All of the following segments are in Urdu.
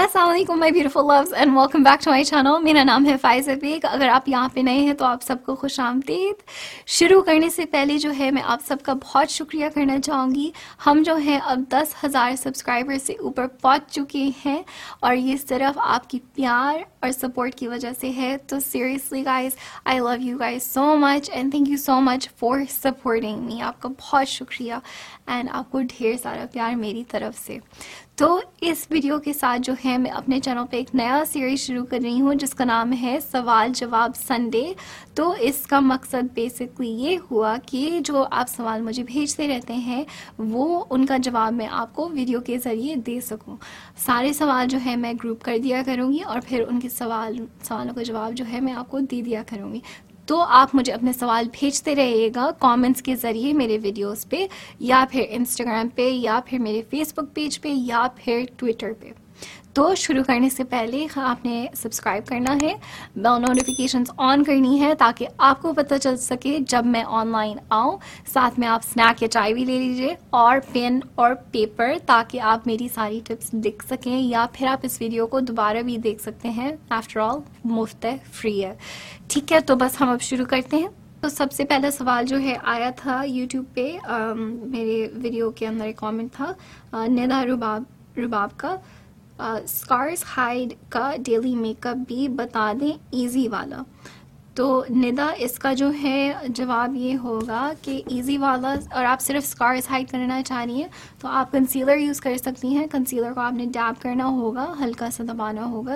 السلام علیکم my beautiful loves and welcome back to my channel. میرا نام ہے فائزہ بیگ. اگر آپ یہاں پہ نئے ہیں تو آپ سب کو خوش آمدید. شروع کرنے سے پہلے جو ہے میں آپ سب کا بہت شکریہ کرنا چاہوں گی. ہم جو ہیں اب 10,000 سبسکرائبر سے اوپر پہنچ چکے ہیں اور یہ صرف آپ کی پیار اور سپورٹ کی وجہ سے ہے. تو seriously guys I love you guys so much and thank you so much for supporting me. آپ کا بہت شکریہ اینڈ آپ کو ڈھیر سارا پیار میری طرف سے. تو اس ویڈیو کے ساتھ جو ہے میں اپنے چینل پہ ایک نیا سیریز شروع کر رہی ہوں جس کا نام ہے سوال جواب سنڈے. تو اس کا مقصد بیسکلی یہ ہوا کہ جو آپ سوال مجھے بھیجتے رہتے ہیں وہ ان کا جواب میں آپ کو ویڈیو کے ذریعے دے سکوں. سارے سوال جو ہے میں گروپ کر دیا کروں گی اور پھر ان کے سوالوں کا جواب جو ہے میں آپ کو دے دیا کروں گی. تو آپ مجھے اپنے سوال بھیجتے رہیے گا کامنٹس کے ذریعے میرے ویڈیوز پہ یا پھر انسٹاگرام پہ یا پھر میرے فیس بک پیج پہ یا پھر ٹویٹر پہ. تو شروع کرنے سے پہلے آپ نے سبسکرائب کرنا ہے, بیل نوٹیفیکیشنز آن کرنی ہے تاکہ آپ کو پتہ چل سکے جب میں آن لائن آؤں. ساتھ میں آپ اسنیک یا چائے بھی لے لیجیے اور پین اور پیپر تاکہ آپ میری ساری ٹپس لکھ سکیں یا پھر آپ اس ویڈیو کو دوبارہ بھی دیکھ سکتے ہیں. آفٹر آل مفت ہے, فری ہے. ٹھیک ہے, تو بس ہم اب شروع کرتے ہیں. تو سب سے پہلا سوال جو ہے آیا تھا یوٹیوب پہ, میرے ویڈیو کے اندر ایک کامنٹ تھا نیدا رباب کا, اسکارس ہائیڈ کا ڈیلی میک اپ بھی بتا دیں ایزی والا. تو ندا اس کا جو ہے جواب یہ ہوگا کہ ایزی والا اور آپ صرف اسکارس ہائیڈ کرنا چاہ رہی ہیں تو آپ کنسیلر یوز کر سکتی ہیں. کنسیلر کو آپ نے ڈیب کرنا ہوگا, ہلکا سا دبانا ہوگا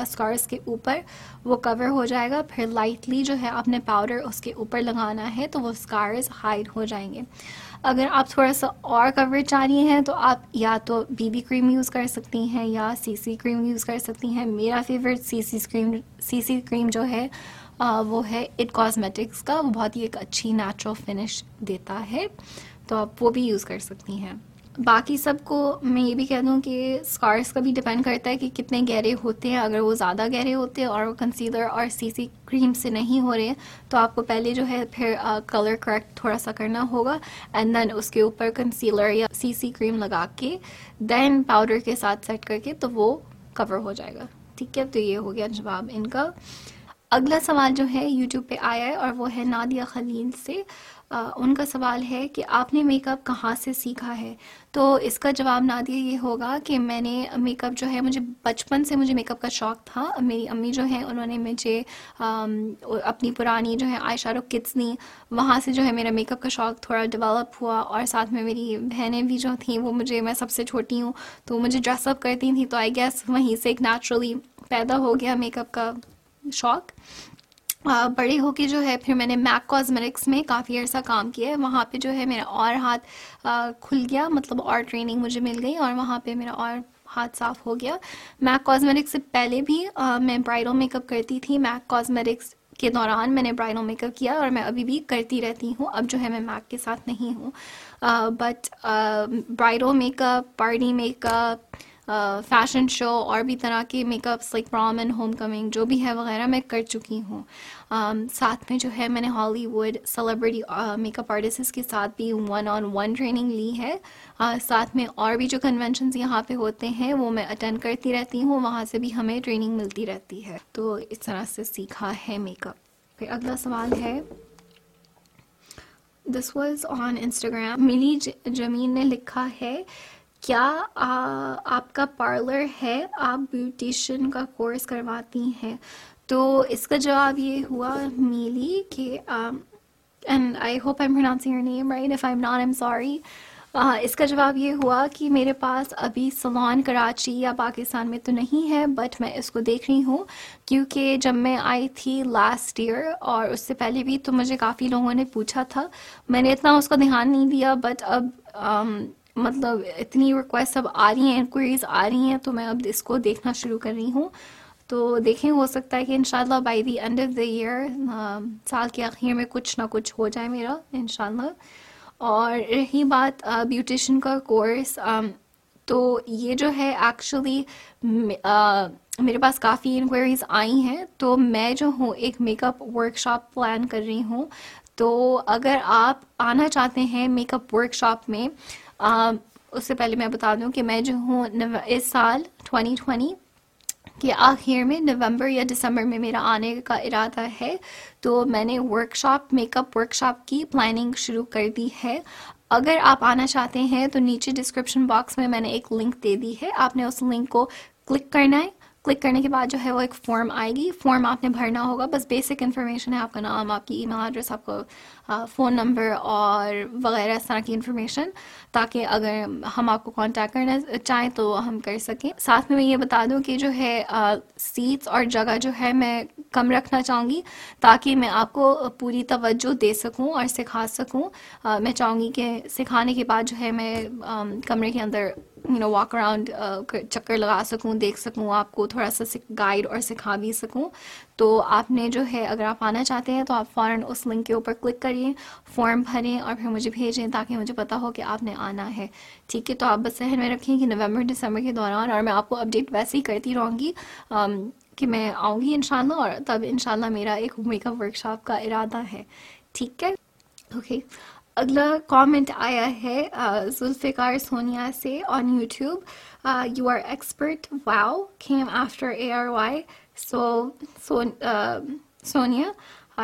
اسکارس کے اوپر, وہ کور ہو جائے گا. پھر لائٹلی جو ہے آپ نے پاؤڈر اس کے اوپر لگانا ہے تو وہ اسکارس ہائیڈ ہو جائیں گے. اگر آپ تھوڑا سا اور کوریج چاہ رہی ہیں تو آپ یا تو بی بی کریم یوز کر سکتی ہیں یا سی سی کریم یوز کر سکتی ہیں. میرا فیوریٹ سی سی کریم جو ہے وہ ہے اٹ کاسمیٹکس کا, وہ بہت ہی ایک اچھی نیچرل فنش دیتا ہے تو آپ وہ بھی یوز کر سکتی ہیں. باقی سب کو میں یہ بھی کہہ دوں کہ اسکارس کا بھی ڈیپینڈ کرتا ہے کہ کتنے گہرے ہوتے ہیں. اگر وہ زیادہ گہرے ہوتے ہیں اور کنسیلر اور سی سی کریم سے نہیں ہو رہے تو آپ کو پہلے جو ہے پھر کلر کریکٹ تھوڑا سا کرنا ہوگا اینڈ دین اس کے اوپر کنسیلر یا سی سی کریم لگا کے دین پاؤڈر کے ساتھ سیٹ کر کے تو وہ کور ہو جائے گا. ٹھیک ہے, تو یہ ہو گیا جواب ان کا. اگلا سوال جو ہے یوٹیوب پہ آیا ہے اور وہ ہے نادیہ خلیل سے. ان کا سوال ہے کہ آپ نے میک اپ کہاں سے سیکھا ہے. تو اس کا جواب نادیہ یہ ہوگا کہ میں نے میک اپ جو ہے مجھے بچپن سے مجھے میک اپ کا شوق تھا. میری امی جو ہے انہوں نے مجھے اپنی پرانی جو ہے عائشہ رکت سنی وہاں سے جو ہے میرا میک اپ کا شوق تھوڑا ڈیولپ ہوا اور ساتھ میں میری بہنیں بھی جو تھیں وہ مجھے, میں سب سے چھوٹی ہوں تو مجھے ڈریس اپ کرتی تھیں تو آئی گیس وہیں سے ایک نیچرلی پیدا ہو گیا میک اپ کا شوق. بڑے ہو کے جو ہے پھر میں نے میک کاسمیٹکس میں کافی عرصہ کام کیا ہے. وہاں پہ جو ہے میرا اور ہاتھ کھل گیا, مطلب اور ٹریننگ مجھے مل گئی اور وہاں پہ میرا اور ہاتھ صاف ہو گیا. میک کاسمیٹکس سے پہلے بھی میں برائڈل میک اپ کرتی تھی. میک کاسمیٹکس کے دوران میں نے برائڈل میک اپ کیا اور میں ابھی بھی کرتی رہتی ہوں. اب جو ہے میں میک کے ساتھ نہیں ہوں but bridal makeup, party makeup, fashion show اور بھی طرح کے makeups like prom and homecoming جو بھی ہے وغیرہ میں کر چکی ہوں. ساتھ میں جو ہے میں نے Hollywood celebrity make up artists کے ساتھ بھی 1-on-1 ٹریننگ لی ہے. ساتھ میں اور بھی جو کنونشنز یہاں پہ ہوتے ہیں وہ میں اٹینڈ کرتی رہتی ہوں, وہاں سے بھی ہمیں ٹریننگ ملتی رہتی ہے. تو اس طرح سے سیکھا ہے میک اپ. پھر اگلا سوال ہے, دس واز آن انسٹاگرام, ملی جمین نے لکھا ہے کیا آپ کا پارلر ہے, آپ بیوٹیشین کا کورس کرواتی ہیں. تو اس کا جواب یہ ہوا میلی کہ and I hope I am pronouncing your name right, if I am not I am sorry. اس کا جواب یہ ہوا کہ میرے پاس ابھی سلون کراچی یا پاکستان میں تو نہیں ہے بٹ میں اس کو دیکھ رہی ہوں کیونکہ جب میں آئی تھی لاسٹ ایئر اور اس سے پہلے بھی تو مجھے کافی لوگوں نے پوچھا تھا. میں نے اتنا اس کو دھیان نہیں دیا بٹ اب مطلب اتنی ریکویسٹ اب آ رہی ہیں, انکوائریز آ رہی ہیں تو میں اب اس کو دیکھنا شروع کر رہی ہوں. تو دیکھیں, ہو سکتا ہے کہ انشاءاللہ by the end of the year, سال کے آخر میں کچھ نہ کچھ ہو جائے میرا انشاءاللہ. اور رہی بات بیوٹیشین کا کورس, تو یہ جو ہے ایکچولی میرے پاس کافی انکوائریز آئی ہیں تو میں جو ہوں ایک makeup workshop plan کر رہی ہوں. تو اگر آپ آنا چاہتے ہیں میک اپ ورک شاپ میں اس سے پہلے میں بتا دوں کہ میں جو ہوں اس سال 2020 کہ آخر میں نومبر یا دسمبر میں میرا آنے کا ارادہ ہے، تو میں نے میک اپ ورک شاپ کی پلاننگ شروع کر دی ہے۔ اگر آپ آنا چاہتے ہیں تو نیچے ڈسکرپشن باکس میں نے ایک لنک دے دی ہے، آپ نے اس لنک کو کلک کرنا ہے۔ کلک کرنے کے بعد جو ہے وہ ایک فارم آئے گی، فارم آپ نے بھرنا ہوگا، بس بیسک انفارمیشن ہے، آپ کا نام، آپ کی ای میل ایڈریس، آپ کا فون نمبر اور وغیرہ اس طرح کی انفارمیشن، تاکہ اگر ہم آپ کو کانٹیکٹ کرنا چاہیں تو ہم کر سکیں۔ ساتھ میں یہ بتا دوں کہ جو ہے سیٹس اور جگہ جو ہے میں کم رکھنا چاہوں گی تاکہ میں آپ کو پوری توجہ دے سکوں اور سکھا سکوں۔ میں چاہوں گی کہ سکھانے کے بعد جو ہے میں کمرے کے اندر واک اراؤنڈ چکر لگا سکوں، دیکھ سکوں، آپ کو تھوڑا سا گائیڈ اور سکھا بھی سکوں۔ تو آپ نے جو ہے اگر آپ آنا چاہتے ہیں تو آپ فوراً اس لنک کے اوپر کلک کریے، فارم بھریں اور پھر مجھے بھیجیں تاکہ مجھے پتہ ہو کہ آپ نے آنا ہے، ٹھیک ہے؟ تو آپ بس ذہن میں رکھیں کہ نومبر دسمبر کے دوران، اور میں آپ کو اپڈیٹ ویسے ہی کرتی رہوں گی کہ میں آؤں گی انشاءاللہ، اور تب انشاءاللہ میرا ایک میک اپ ورک شاپ کا ارادہ ہے، ٹھیک ہے؟ اوکے، اگلا کامنٹ آیا ہے ذوالفقار سونیا سے on YouTube, you are expert, wow, came after ARY، so Sonia,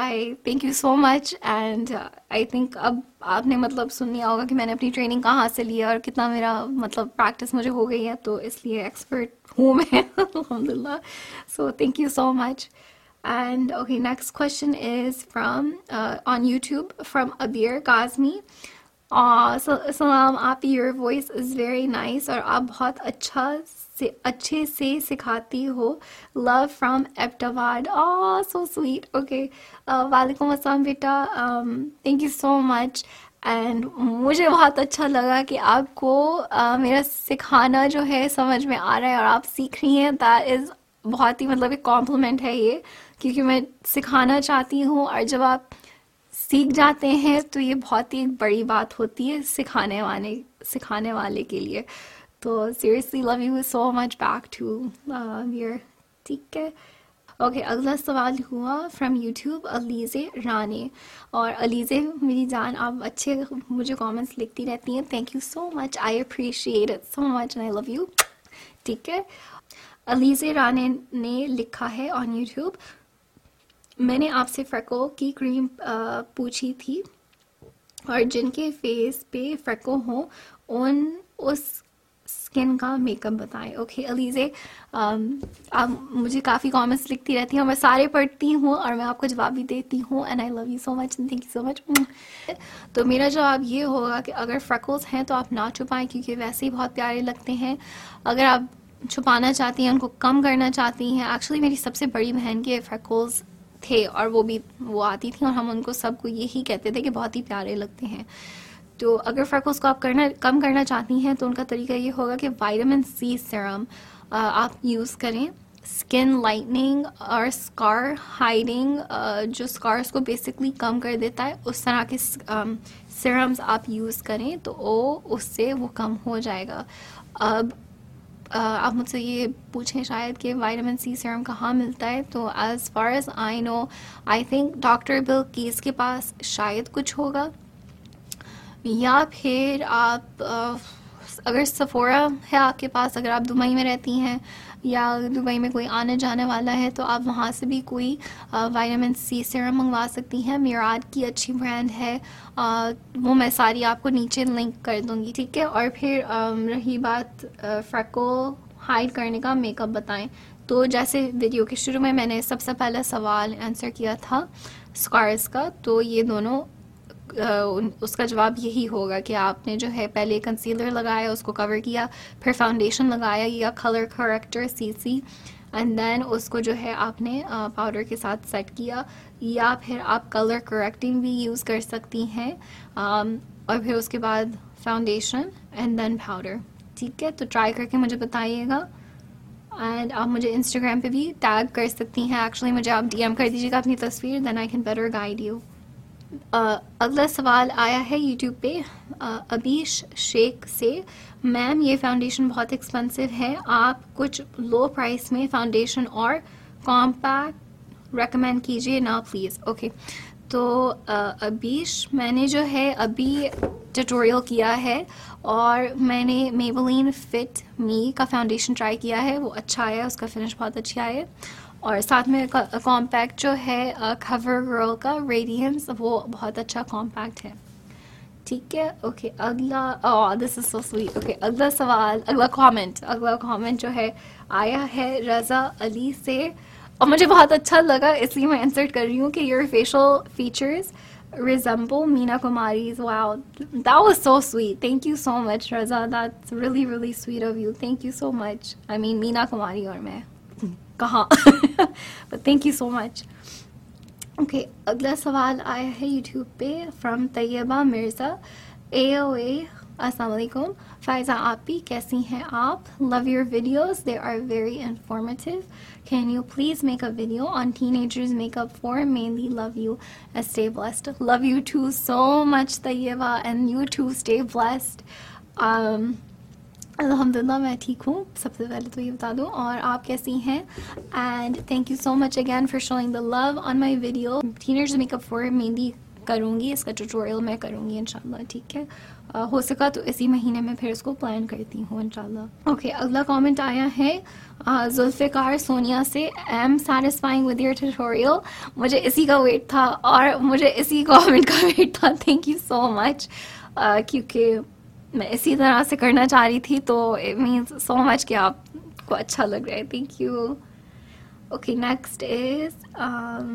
I thank you so much, and I think اب آپ نے سن لیا ہوگا کہ میں نے اپنی ٹریننگ کہاں سے لی ہے اور کتنا میرا پریکٹس مجھے ہو گئی ہے، تو اس لیے ایکسپرٹ ہوں میں الحمدللہ، so thank you so much. And okay, next question is from on YouTube from Abir Kazmi. Salam aap, your voice is very nice aur aap bahut acche se sikhati ho. Love from Abtawad. Oh, so sweet. Okay. Walaikum assalam beta. Thank you so much. And مجھے بہت اچھا لگا کہ آپ کو میرا سکھانا جو ہے سمجھ میں آ رہا ہے اور آپ سیکھ رہی ہیں۔ دیٹ از بہت ہی ایک کمپلیمنٹ ہے یہ، کیونکہ میں سکھانا چاہتی ہوں اور جب آپ سیکھ جاتے ہیں تو یہ بہت ہی بڑی بات ہوتی ہے سکھانے والے کے لیے۔ تو seriously love you so much back to your, ٹھیک ہے؟ اوکے، اگلا سوال ہوا فرام یوٹیوب علیزے رانے، اور علیزے میری جان، آپ اچھے مجھے کامنٹس لکھتی رہتی ہیں، thank you so much, I appreciate it so much and I love you, ٹھیک ہے؟ علیزے رانے نے لکھا ہے آن یوٹیوب، میں نے آپ سے فریکو کی کریم پوچھی تھی اور جن کے فیس پہ فریکو ہوں اس اسکن کا میک اپ بتائیں۔ اوکے علیزے، آپ مجھے کافی کامنٹس لکھتی رہتی ہیں اور میں سارے پڑھتی ہوں اور میں آپ کو جواب بھی دیتی ہوں، and I love you so much, thank you so much. تو میرا جواب یہ ہوگا کہ اگر فریکوز ہیں تو آپ نہ چھپائیں کیونکہ ویسے ہی بہت پیارے لگتے ہیں۔ اگر آپ چھپانا چاہتی ہیں، ان کو کم کرنا چاہتی ہیں، ایکچولی میری سب سے بڑی بہن کے فریکلز تھے اور وہ آتی تھیں اور ہم ان کو سب کو یہی کہتے تھے کہ بہت ہی پیارے لگتے ہیں۔ تو اگر فریکلز کو آپ کم کرنا چاہتی ہیں تو ان کا طریقہ یہ ہوگا کہ وائٹامن C سیرم آپ یوز کریں، اسکن لائٹنگ اور اسکار ہائڈنگ، جو اسکارس کو بیسکلی کم کر دیتا ہے، اس طرح کے سیرمز آپ یوز کریں تو اس سے وہ کم ہو جائے گا۔ اب آپ مجھ سے یہ پوچھیں شاید کہ وائٹامن C سیرم کہاں ملتا ہے، تو as far as I know, I think doctor bill keys کے پاس شاید کچھ ہوگا، یا پھر آپ اگر سفورا ہے آپ کے پاس، اگر آپ دبئی میں رہتی ہیں یا دبئی میں کوئی آنے جانے والا ہے تو آپ وہاں سے بھی کوئی وائٹامن C سیرم منگوا سکتی ہیں، میراد کی اچھی برانڈ ہے، وہ میں ساری آپ کو نیچے لنک کر دوں گی، ٹھیک ہے؟ اور پھر رہی بات فریکو ہائڈ کرنے کا میک اپ بتائیں، تو جیسے ویڈیو کے شروع میں نے سب سے پہلا سوال آنسر کیا تھا اسکارز کا، تو یہ دونوں اس کا جواب یہی ہوگا کہ آپ نے جو ہے پہلے کنسیلر لگایا، اس کو کور کیا، پھر فاؤنڈیشن لگایا یا colour corrector CC، and then اس کو جو ہے آپ نے پاؤڈر کے ساتھ سیٹ کیا، یا پھر آپ کلر کریکٹنگ بھی یوز کر سکتی ہیں، اور پھر اس کے بعد فاؤنڈیشن اینڈ دین پاؤڈر، ٹھیک ہے؟ تو ٹرائی کر کے مجھے بتائیے گا، اینڈ آپ مجھے انسٹاگرام پہ بھی ٹیگ کر سکتی ہیں، ایکچولی مجھے آپ DM کر دیجیے گا اپنی تصویر، then I can better guide you. اگلا سوال آیا ہے یوٹیوب پہ ابیش شیخ سے، میم یہ فاؤنڈیشن بہت ایکسپینسو ہے، آپ کچھ لو پرائس میں فاؤنڈیشن اور کمپیکٹ ریکمینڈ کیجیے نا پلیز۔ اوکے، تو ابیش، میں نے جو ہے ابھی ٹیوٹوریل کیا ہے اور میں نے میبلین فٹ می کا فاؤنڈیشن ٹرائی کیا ہے, وہ اچھا آیا, اس کا فنش بہت اچھا آیا. اور ساتھ میں کمپیکٹ جو ہے کور گرل کا ریڈینس, وہ بہت اچھا کمپیکٹ ہے. ٹھیک ہے, اوکے. اگلا دس از سو سویٹ. اوکے, اگلا سوال, اگلا کامنٹ جو ہے آیا ہے رضا علی سے, اور مجھے بہت اچھا لگا اس لیے میں انسرٹ کر رہی ہوں کہ your facial features resemble Mena Kumari's. Wow, that was so sweet. Thank you so much, Raza. That's really, really sweet of you. Thank you so much. I mean, Mena Kumari aur main kaha, but thank you so much. Okay, agla sawal aaya hai YouTube pe from Tayyeba Mirza. AOA, Assalamu alaikum. Faiza aappi kaisi hain aap? Love your videos, they are very informative. Can you please make a video on teenagers makeup for mainly? Love you and stay blessed. Love you too so much Tayyeba, and you too stay blessed. الحمدللہ میں ٹھیک ہوں, سب سے پہلے تو یہ بتا دوں, اور آپ کیسی ہیں؟ And thank you so much again for showing the love on my video. Teenagers makeup for mehndi کروں گی, اس کا ٹیوٹوریل میں کروں گی انشاءاللہ. ٹھیک ہے, ہو سکا تو اسی مہینے میں پھر اس کو پلان کرتی ہوں انشاءاللہ. اوکے, اگلا کامنٹ آیا ہے ذوالفقار سونیا سے. Am satisfying with your tutorial. مجھے اسی کا ویٹ تھا اور مجھے اسی کامنٹ کا ویٹ تھا. تھینک یو سو مچ, کیونکہ میں اسی طرح سے کرنا چاہ رہی تھی, تو اٹ مینس سو مچ کہ آپ کو اچھا لگ رہا ہے. Thank you. Okay, next is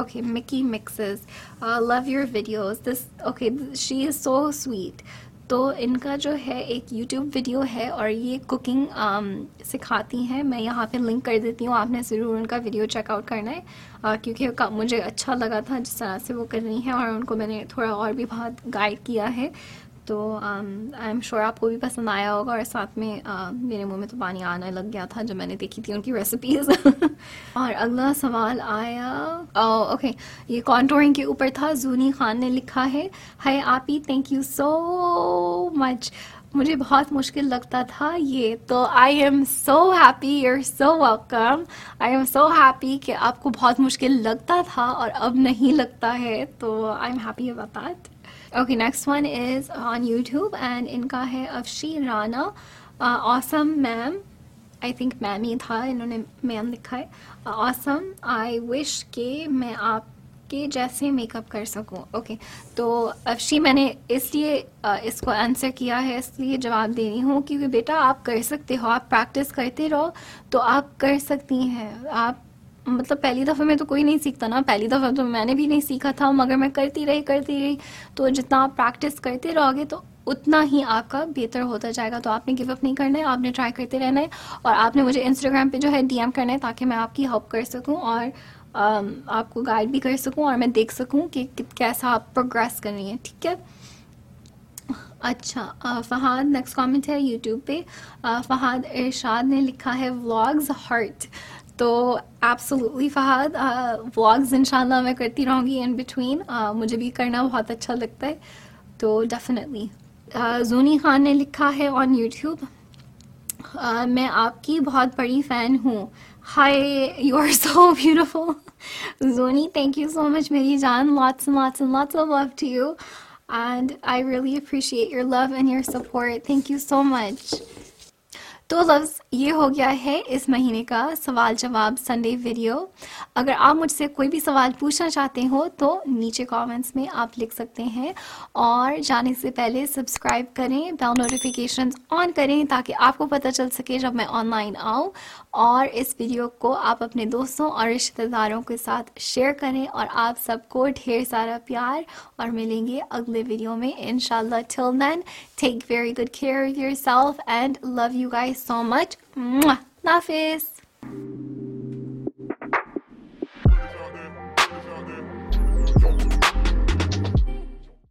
okay, Mickey Mixes, love your videos. This okay, she is so sweet. تو ان کا جو ہے ایک یوٹیوب ویڈیو ہے اور یہ کوکنگ سکھاتی ہیں. میں یہاں پہ لنک کر دیتی ہوں, آپ نے ضرور ان کا ویڈیو چیک آؤٹ کرنا ہے, کیونکہ مجھے اچھا لگا تھا جس طرح سے وہ کر رہی ہیں, اور ان کو میں نے تھوڑا اور بھی بہت گائڈ کیا ہے, تو آئی ایم شیور آپ کو بھی پسند آیا ہوگا. اور ساتھ میں میرے منہ میں تو پانی آنے لگ گیا تھا جب میں نے دیکھی تھی ان کی ریسیپیز. اور اگلا سوال آیا, اوکے یہ کانٹورنگ کے اوپر تھا. زونی خان نے لکھا ہے, ہائے آپی, تھینک یو سو مچ. مجھے بہت مشکل لگتا تھا یہ, تو I am so happy, you are so welcome. I am so happy کہ آپ کو بہت مشکل لگتا تھا اور اب نہیں لگتا ہے, تو I am happy about that. Okay, next one is on YouTube and ان کا ہے افشی رانا. آسم میم, آئی تھنک میم ہی تھا, انہوں نے میم لکھا ہے. آسم, آئی وش کہ میں آپ کے جیسے میک اپ کر سکوں. اوکے, تو افشی میں نے اس لیے اس کو آنسر کیا ہے, اس لیے جواب دے رہی ہوں کیونکہ بیٹا آپ کر سکتے ہو, آپ پریکٹس کرتے رہو تو آپ کر سکتی ہیں. آپ مطلب پہلی دفعہ میں تو کوئی نہیں سیکھتا نا, پہلی دفعہ تو میں نے بھی نہیں سیکھا تھا, مگر میں کرتی رہی. تو جتنا آپ پریکٹس کرتے رہو گے تو اتنا ہی آپ کا بہتر ہوتا جائے گا. تو آپ نے گیو اپ نہیں کرنا ہے, آپ نے ٹرائی کرتے رہنا ہے, اور آپ نے مجھے انسٹاگرام پہ جو ہے ڈی ایم کرنا ہے تاکہ میں آپ کی ہیلپ کر سکوں اور آپ کو گائیڈ بھی کر سکوں, اور میں دیکھ سکوں کہ کیسا آپ پروگریس کر رہی ہیں. ٹھیک ہے, اچھا. فہاد, نیکسٹ کامنٹ ہے یوٹیوب پہ. فہاد ارشاد نے لکھا ہے ولاگز ہارٹ. تو ایبسلیٹلی فہد, ولاگز انشاءاللہ میں کرتی رہوں گی ان بٹوین, مجھے بھی کرنا بہت اچھا لگتا ہے, تو ڈیفینیٹلی. زونی خان نے لکھا ہے آن یوٹیوب, میں آپ کی بہت بڑی فین ہوں. Hi, you are so beautiful Zooni, thank you so much میری جان. lots of love to you and I really appreciate your love and your support. Thank you so much. تو لفظ یہ ہو گیا ہے اس مہینے کا سوال جواب سنڈے ویڈیو. اگر آپ مجھ سے کوئی بھی سوال پوچھنا چاہتے ہو تو نیچے کامنٹس میں آپ لکھ سکتے ہیں, اور جانے سے پہلے سبسکرائب کریں, بیل نوٹیفیکیشنز آن کریں تاکہ آپ کو پتہ چل سکے جب میں آن لائن آؤں, اور اس ویڈیو کو آپ اپنے دوستوں اور رشتہ داروں کے ساتھ شیئر کریں. اور آپ سب کو ڈھیر سارا پیار, اور ملیں گے اگلے ویڈیو میں انشاءاللہ. Till then, take very good care of yourself and love you guys so much. Mwah. Nafis.